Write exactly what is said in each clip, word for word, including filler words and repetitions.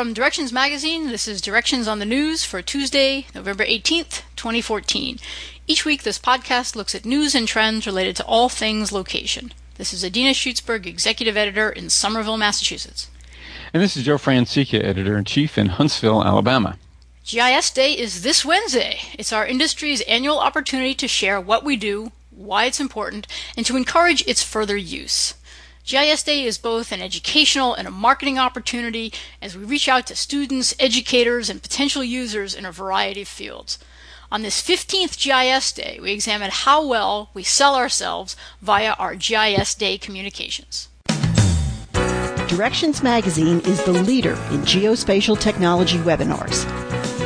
From Directions Magazine, this is Directions on the News for Tuesday, November eighteenth, twenty fourteen. Each week, this podcast looks at news and trends related to all things location. This is Adina Schutzberg, Executive Editor in Somerville, Massachusetts. And this is Joe Francica, Editor-in-Chief in Huntsville, Alabama. G I S Day is this Wednesday. It's our industry's annual opportunity to share what we do, why it's important, and to encourage its further use. G I S Day is both an educational and a marketing opportunity as we reach out to students, educators, and potential users in a variety of fields. On this fifteenth G I S Day, we examine how well we sell ourselves via our G I S Day communications. Directions Magazine is the leader in geospatial technology webinars.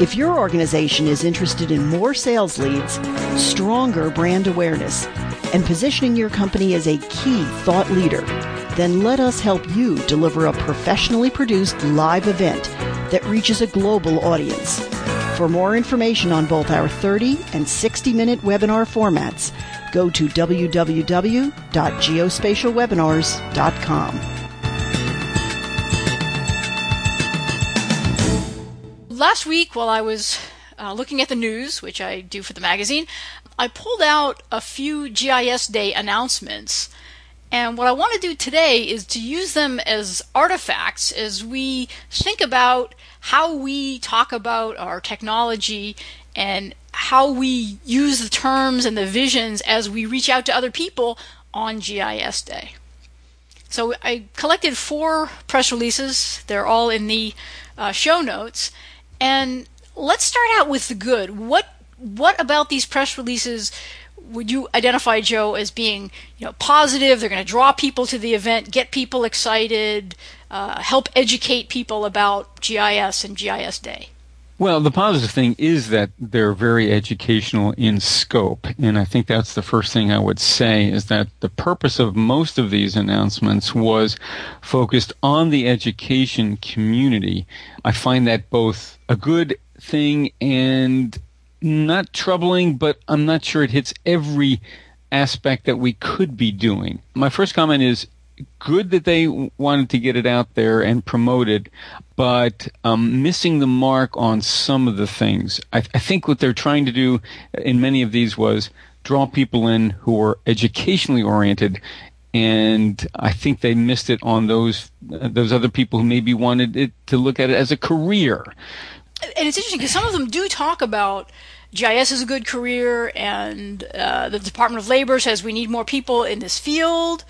If your organization is interested in more sales leads, stronger brand awareness, and positioning your company as a key thought leader, then let us help you deliver a professionally produced live event that reaches a global audience. For more information on both our thirty and sixty minute webinar formats, go to w w w dot geospatial webinars dot com. Last week, while I was uh, looking at the news, which I do for the magazine, I pulled out a few G I S Day announcements, and what I want to do today is to use them as artifacts as we think about how we talk about our technology and how we use the terms and the visions as we reach out to other people on G I S Day. So I collected four press releases. They're all in the uh, show notes. And let's start out with the good. What What about these press releases would you identify, Joe, as being, you know, positive? They're going to draw people to the event, get people excited, uh, help educate people about G I S and G I S Day. Well, the positive thing is that they're very educational in scope, and I think that's the first thing I would say, is that the purpose of most of these announcements was focused on the education community. I find that both a good thing and not troubling, but I'm not sure it hits every aspect that we could be doing. My first comment is good that they wanted to get it out there and promote it, but um, missing the mark on some of the things. I, th- I think what they're trying to do in many of these was draw people in who are educationally oriented, and I think they missed it on those uh, those other people who maybe wanted it to look at it as a career. And it's interesting because some of them do talk about G I S is a good career, and uh, the Department of Labor says we need more people in this field.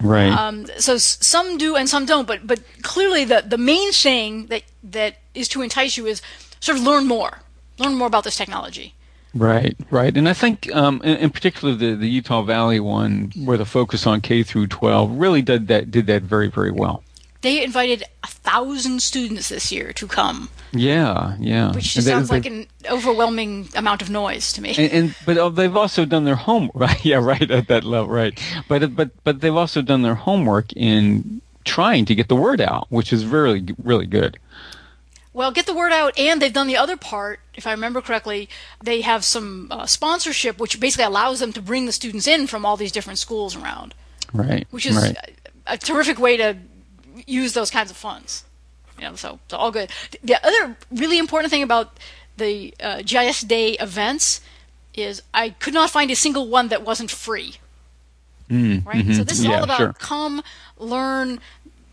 Right. Um, so some do and some don't, but but clearly the, the main thing that that is to entice you is sort of learn more, learn more about this technology. Right, right. And I think um, in, in particular the, the Utah Valley one, where the focus on K through twelve really did that did that very, very well. They invited a thousand students this year to come. Yeah, yeah. Which just sounds they, like an overwhelming amount of noise to me. And, and but they've also done their homework. Right? Yeah, right at that level, right. But but but they've also done their homework in trying to get the word out, which is really really good. Well, get the word out, and they've done the other part. If I remember correctly, they have some uh, sponsorship, which basically allows them to bring the students in from all these different schools around. Right. Which is right. A, a terrific way to use those kinds of funds, you know, so, so all good. The other really important thing about the uh, G I S Day events is I could not find a single one that wasn't free, mm, right? Mm-hmm. So this is yeah, all about sure. Come, learn,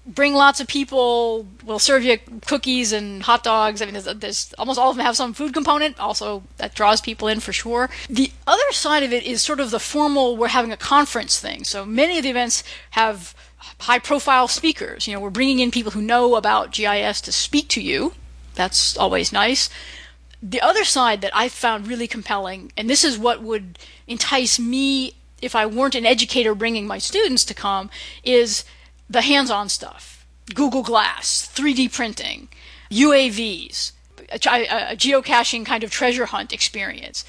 bring lots of people, we'll serve you cookies and hot dogs. I mean, there's, there's almost all of them have some food component, also that draws people in for sure. The other side of it is sort of the formal, we're having a conference thing. So many of the events have high-profile speakers. You know, we're bringing in people who know about G I S to speak to you. That's always nice. The other side that I found really compelling, and this is what would entice me if I weren't an educator bringing my students to come, is the hands-on stuff. Google Glass, three D printing, U A Vs, a, a geocaching kind of treasure hunt experience.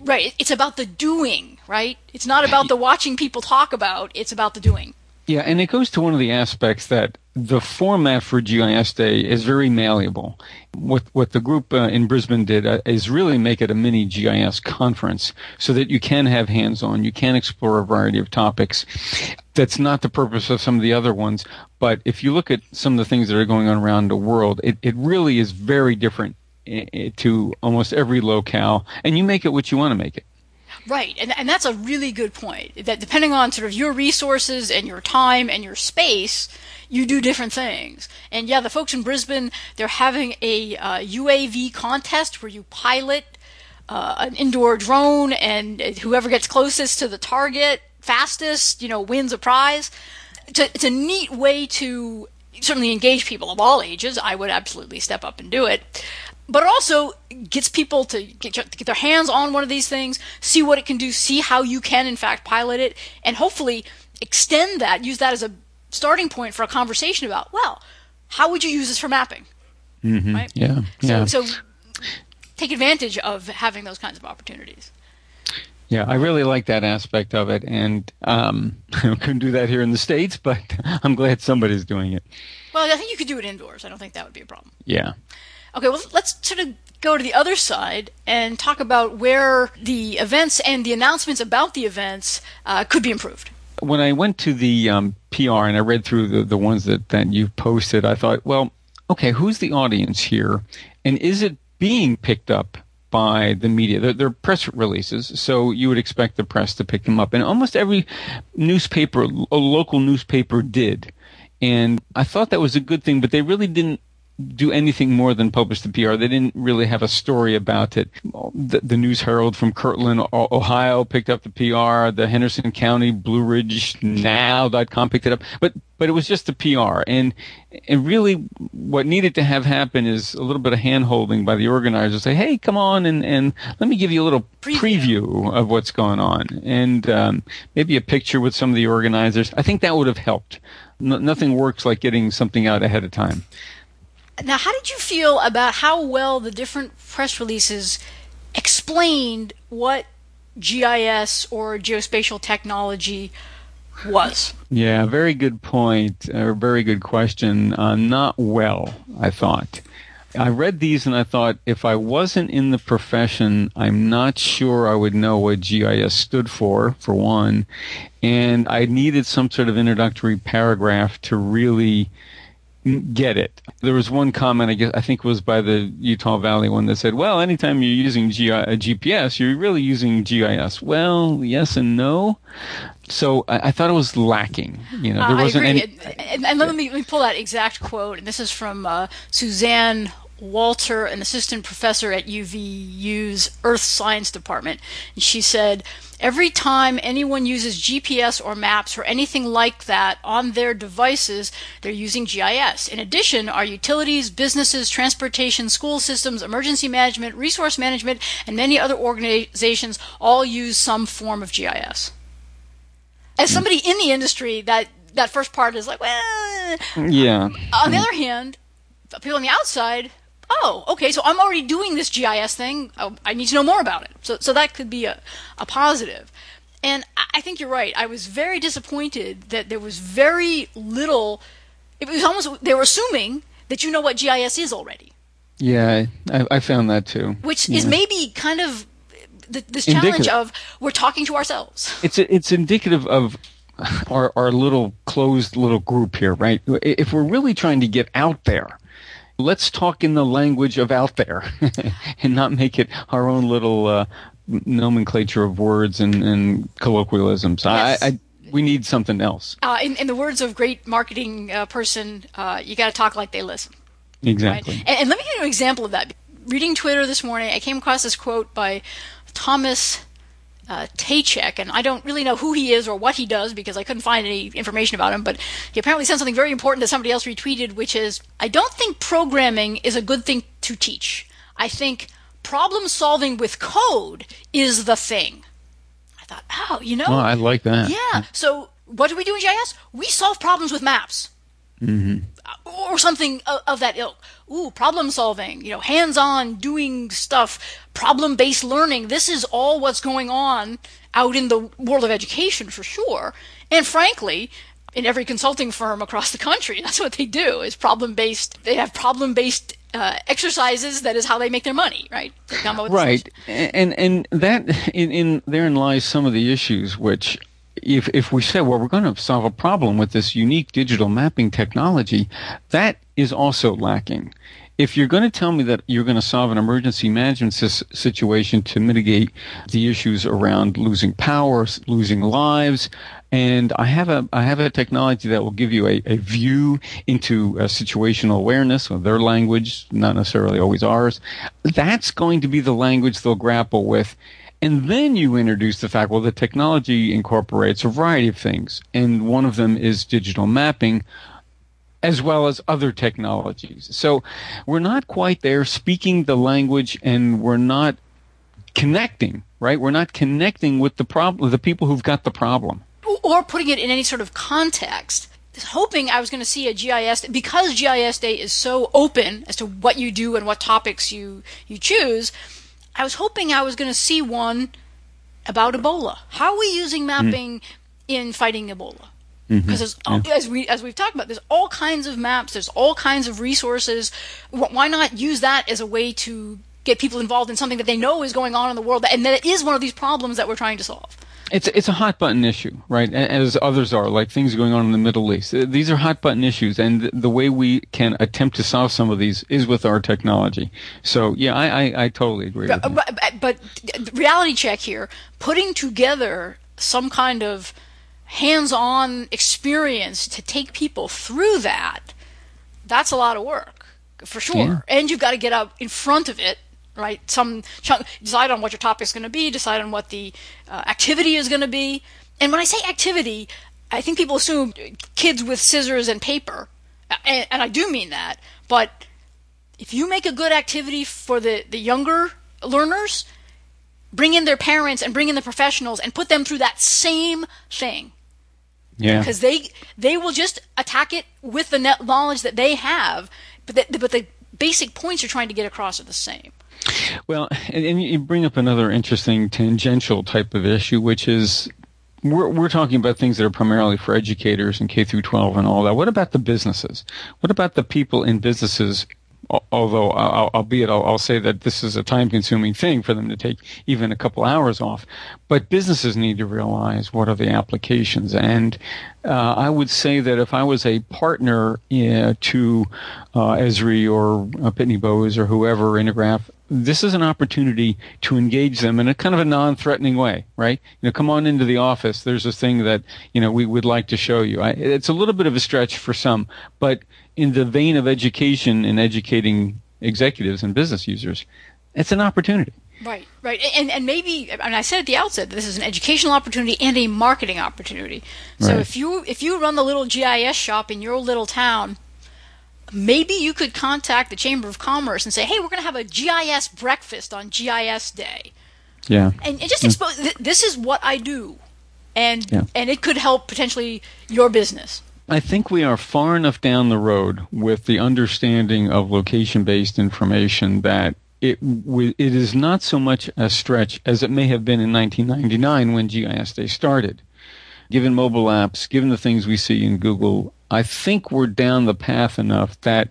Right. It's about the doing, right? It's not about the watching people talk about. It's about the doing. Yeah, and it goes to one of the aspects that the format for G I S Day is very malleable. What what the group uh, in Brisbane did uh, is really make it a mini G I S conference so that you can have hands-on, you can explore a variety of topics. That's not the purpose of some of the other ones, but if you look at some of the things that are going on around the world, it, it really is very different to almost every locale, and you make it what you want to make it. Right, and and that's a really good point, that depending on sort of your resources and your time and your space, you do different things. And yeah, the folks in Brisbane, they're having a uh, U A V contest where you pilot uh, an indoor drone, and whoever gets closest to the target fastest, you know, wins a prize. It's a, it's a neat way to certainly engage people of all ages. I would absolutely step up and do it. But it also gets people to get, to get their hands on one of these things, see what it can do, see how you can, in fact, pilot it, and hopefully extend that, use that as a starting point for a conversation about, well, how would you use this for mapping? Mm-hmm. Right? Yeah. So, yeah. So take advantage of having those kinds of opportunities. Yeah, I really like that aspect of it, and um, I couldn't do that here in the States, but I'm glad somebody's doing it. Well, I think you could do it indoors. I don't think that would be a problem. Yeah. Okay, well, let's sort of go to the other side and talk about where the events and the announcements about the events uh, could be improved. When I went to the um, P R and I read through the, the ones that, that you posted, I thought, well, okay, who's the audience here? And is it being picked up by the media? They're, they're press releases, so you would expect the press to pick them up. And almost every newspaper, a local newspaper did. And I thought that was a good thing, but they really didn't do anything more than publish the P R. They didn't really have a story about it. The, the News Herald from Kirtland, Ohio, picked up the P R. The Henderson County, Blue Ridge Now dot com picked it up. But but it was just the P R. And and really what needed to have happen is a little bit of hand-holding by the organizers. Say, hey, come on, and, and let me give you a little preview, preview of what's going on. And um, maybe a picture with some of the organizers. I think that would have helped. No, nothing works like getting something out ahead of time. Now, how did you feel about how well the different press releases explained what G I S or geospatial technology was? Yeah, very good point, or very good question. Uh, not well, I thought. I read these and I thought, if I wasn't in the profession, I'm not sure I would know what G I S stood for, for one. And I needed some sort of introductory paragraph to really get it. There was one comment, I guess, I think it was by the Utah Valley one that said, well, anytime you're using G I- G P S, you're really using G I S. Well, yes and no. So I, I thought it was lacking. You know, there uh, wasn't I agree. Any. And, and let, me, let me pull that exact quote. And this is from uh, Suzanne Walter, an assistant professor at U V U's Earth Science Department. And she said, every time anyone uses G P S or maps or anything like that on their devices, they're using G I S. In addition, our utilities, businesses, transportation, school systems, emergency management, resource management, and many other organizations all use some form of G I S. As somebody in the industry, that, that first part is like, well... Yeah. On the other hand, people on the outside... oh, okay, so I'm already doing this G I S thing. Oh, I need to know more about it. So so that could be a, a positive. And I think you're right. I was very disappointed that there was very little. It was almost, they were assuming that you know what G I S is already. Yeah, I, I found that too. Which yeah. is maybe kind of th- this indicative. Challenge of we're talking to ourselves. It's a, it's indicative of our our little closed little group here, right? If we're really trying to get out there, let's talk in the language of out there and not make it our own little uh, nomenclature of words and, and colloquialisms. Yes. I, I, we need something else. Uh, in, in the words of great marketing uh, person, uh, you got to talk like they listen. Exactly. Right? And, and let me give you an example of that. Reading Twitter this morning, I came across this quote by Thomas uh, Taycheck, and I don't really know who he is or what he does because I couldn't find any information about him, but he apparently said something very important that somebody else retweeted, which is, I don't think programming is a good thing to teach. I think problem solving with code is the thing. I thought, oh, you know. Well, I like that. Yeah. So what do we do in G I S? We solve problems with maps. Mm-hmm. Or something of, of that ilk. Ooh, problem solving, you know, hands-on doing stuff, problem-based learning. This is all what's going on out in the world of education for sure. And frankly, in every consulting firm across the country. That's what they do, is problem-based. They have problem-based uh, exercises. That is how they make their money, right? They come up with right. And and that in, in therein lies some of the issues which if if we say, well, we're going to solve a problem with this unique digital mapping technology, that is also lacking. If you're going to tell me that you're going to solve an emergency management s- situation to mitigate the issues around losing power, losing lives, and I have a I have a technology that will give you a, a view into a situational awareness, or their language, not necessarily always ours, that's going to be the language they'll grapple with. And then you introduce the fact, well, the technology incorporates a variety of things, and one of them is digital mapping, as well as other technologies. So we're not quite there speaking the language, and we're not connecting, right? We're not connecting with the problem, the people who've got the problem. Or putting it in any sort of context. Hoping I was going to see a G I S, because G I S Day is so open as to what you do and what topics you, you choose, I was hoping I was going to see one about Ebola. How are we using mapping mm-hmm. in fighting Ebola? Because mm-hmm. yeah. as we as we've talked about, there's all kinds of maps, there's all kinds of resources. Why not use that as a way to get people involved in something that they know is going on in the world, and that is one of these problems that we're trying to solve? It's it's a hot button issue, right? As others are, like things going on in the Middle East. These are hot button issues, and the way we can attempt to solve some of these is with our technology. So yeah, I I, I totally agree. But, with that. But, but reality check here: putting together some kind of hands-on experience to take people through that, that's a lot of work, for sure. Yeah. And you've got to get up in front of it, right? Some chunk, decide on what your topic's going to be, decide on what the uh, activity is going to be. And when I say activity, I think people assume kids with scissors and paper, and, and I do mean that. But if you make a good activity for the, the younger learners, bring in their parents and bring in the professionals and put them through that same thing. Yeah. Because they they will just attack it with the net knowledge that they have, but the, but the basic points you're trying to get across are the same. Well, and, and you bring up another interesting tangential type of issue, which is we're we're talking about things that are primarily for educators and K through twelve and all that. What about the businesses? What about the people in businesses? Although, I'll, albeit, I'll, I'll say that this is a time-consuming thing for them to take even a couple hours off. But businesses need to realize what are the applications. And uh, I would say that if I was a partner uh, to uh, Esri or uh, Pitney Bowes or whoever, Intergraph, this is an opportunity to engage them in a kind of a non-threatening way, right? You know, come on into the office. There's this thing that, you know, we would like to show you. I, it's a little bit of a stretch for some, but in the vein of education and educating executives and business users, it's an opportunity. Right, right. And and maybe, and I said at the outset, that this is an educational opportunity and a marketing opportunity. So right. if you if you run the little G I S shop in your little town, maybe you could contact the Chamber of Commerce and say, hey, we're going to have a G I S breakfast on G I S Day. Yeah. And, and just expose, th- this is what I do. And yeah. and it could help potentially your business. I think we are far enough down the road with the understanding of location-based information that it it is not so much a stretch as it may have been in nineteen ninety-nine when G I S Day started. Given mobile apps, given the things we see in Google, I think we're down the path enough that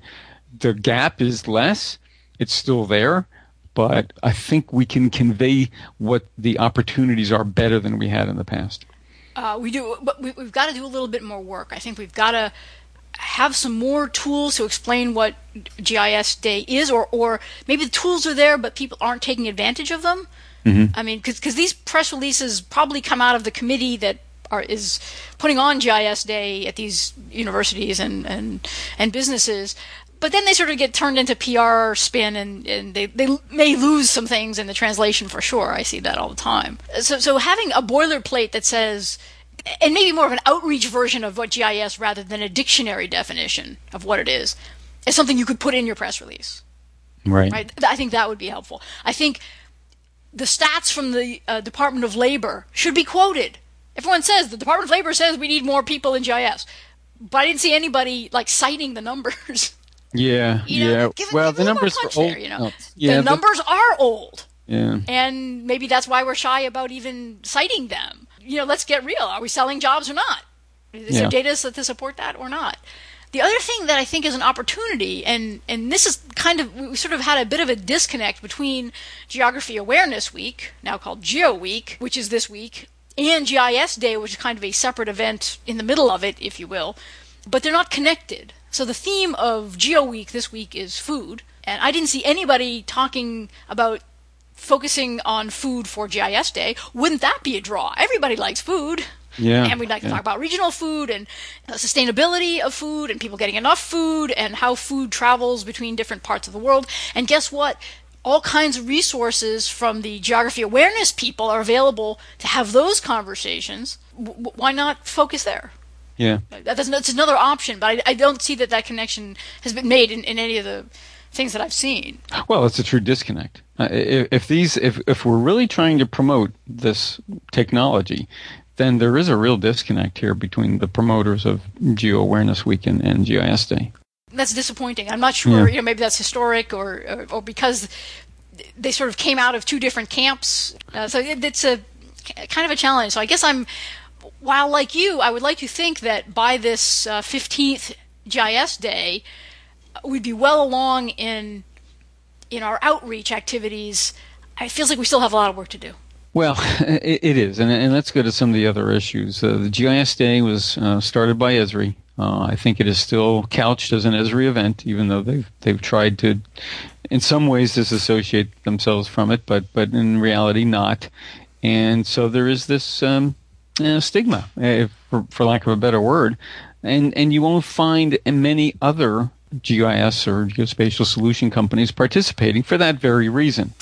the gap is less. It's still there, but I think we can convey what the opportunities are better than we had in the past. Uh, we do, but we, we've got to do a little bit more work. I think we've got to have some more tools to explain what G I S Day is, or, or maybe the tools are there, but people aren't taking advantage of them. Mm-hmm. I mean, because these press releases probably come out of the committee that Are, is putting on G I S Day at these universities and, and, and businesses, but then they sort of get turned into P R spin, and, and they, they may lose some things in the translation for sure. I see that all the time. So so having a boilerplate that says, and maybe more of an outreach version of what G I S rather than a dictionary definition of what it is, is something you could put in your press release. Right. Right? I think that would be helpful. I think the stats from the uh, Department of Labor should be quoted. Everyone says, the Department of Labor says we need more people in G I S. But I didn't see anybody, like, citing the numbers. Yeah, you know, yeah. Give, well, give the numbers are old. There, you know? no. yeah, the numbers the... are old. Yeah. And maybe that's why we're shy about even citing them. You know, let's get real. Are we selling jobs or not? Is yeah. there data to support that or not? The other thing that I think is an opportunity, and, and this is kind of, we sort of had a bit of a disconnect between Geography Awareness Week, now called Geo Week, which is this week, and G I S Day, which is kind of a separate event in the middle of it, if you will, but they're not connected. So the theme of Geo Week this week is food, and I didn't see anybody talking about focusing on food for G I S Day. Wouldn't that be a draw? Everybody likes food. Yeah, and we'd like to yeah. talk about regional food and the sustainability of food and people getting enough food and how food travels between different parts of the world. And guess what? All kinds of resources from the geography awareness people are available to have those conversations. W- why not focus there? Yeah, that's, that's another option, but I, I don't see that that connection has been made in, in any of the things that I've seen. Well, it's a true disconnect. Uh, if, if these, if, if we're really trying to promote this technology, then there is a real disconnect here between the promoters of Geo Awareness Week and, and G I S Day. That's disappointing. I'm not sure. Yeah. You know, maybe that's historic, or, or or because they sort of came out of two different camps. Uh, so it, it's a kind of a challenge. So I guess I'm, while like you, I would like to think that by this uh, fifteenth G I S Day, we'd be well along in in our outreach activities. It feels like we still have a lot of work to do. Well, it, it is, and, and let's go to some of the other issues. Uh, the G I S Day was uh, started by Esri. Uh, I think it is still couched as an Esri event, even though they've they've tried to, in some ways, disassociate themselves from it, but but in reality, not. And so there is this um, uh, stigma, uh, for, for lack of a better word, and and you won't find many other G I S or geospatial solution companies participating for that very reason.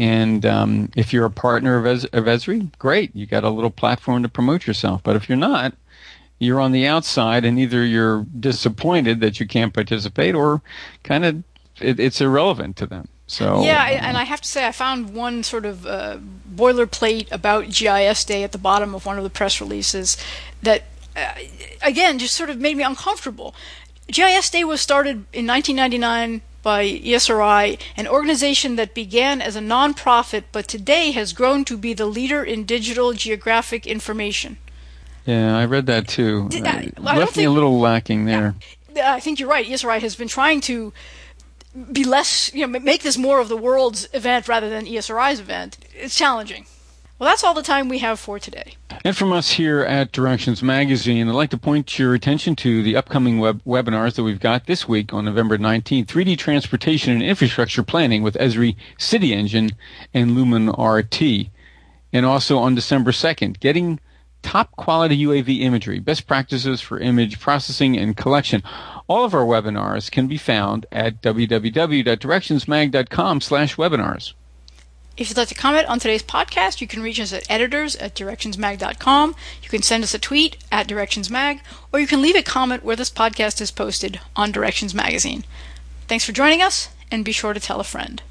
And um, if you're a partner of, es- of Esri, great. You got a little platform to promote yourself. But if you're not, you're on the outside, and either you're disappointed that you can't participate, or kind of it, it's irrelevant to them. So yeah, um, and I have to say I found one sort of uh, boilerplate about G I S Day at the bottom of one of the press releases that, uh, again, just sort of made me uncomfortable. G I S Day was started in nineteen ninety-nine by E S R I, an organization that began as a nonprofit but today has grown to be the leader in digital geographic information. Yeah, I read that too. Did, I, well, left me think, a little lacking there. Yeah, I think you're right. E S R I has been trying to be less, you know, make this more of the world's event rather than E S R I's event. It's challenging. Well, that's all the time we have for today. And from us here at Directions Magazine, I'd like to point your attention to the upcoming web- webinars that we've got this week on November nineteenth, three D Transportation and Infrastructure Planning with Esri, CityEngine, and LumenRT. And also on December second, Getting Top Quality U A V Imagery, Best Practices for Image Processing and Collection. All of our webinars can be found at www.directionsmag.com slash webinars. If you'd like to comment on today's podcast, you can reach us at editors at directionsmag.com. You can send us a tweet at directionsmag, or you can leave a comment where this podcast is posted on Directions Magazine. Thanks for joining us, and be sure to tell a friend.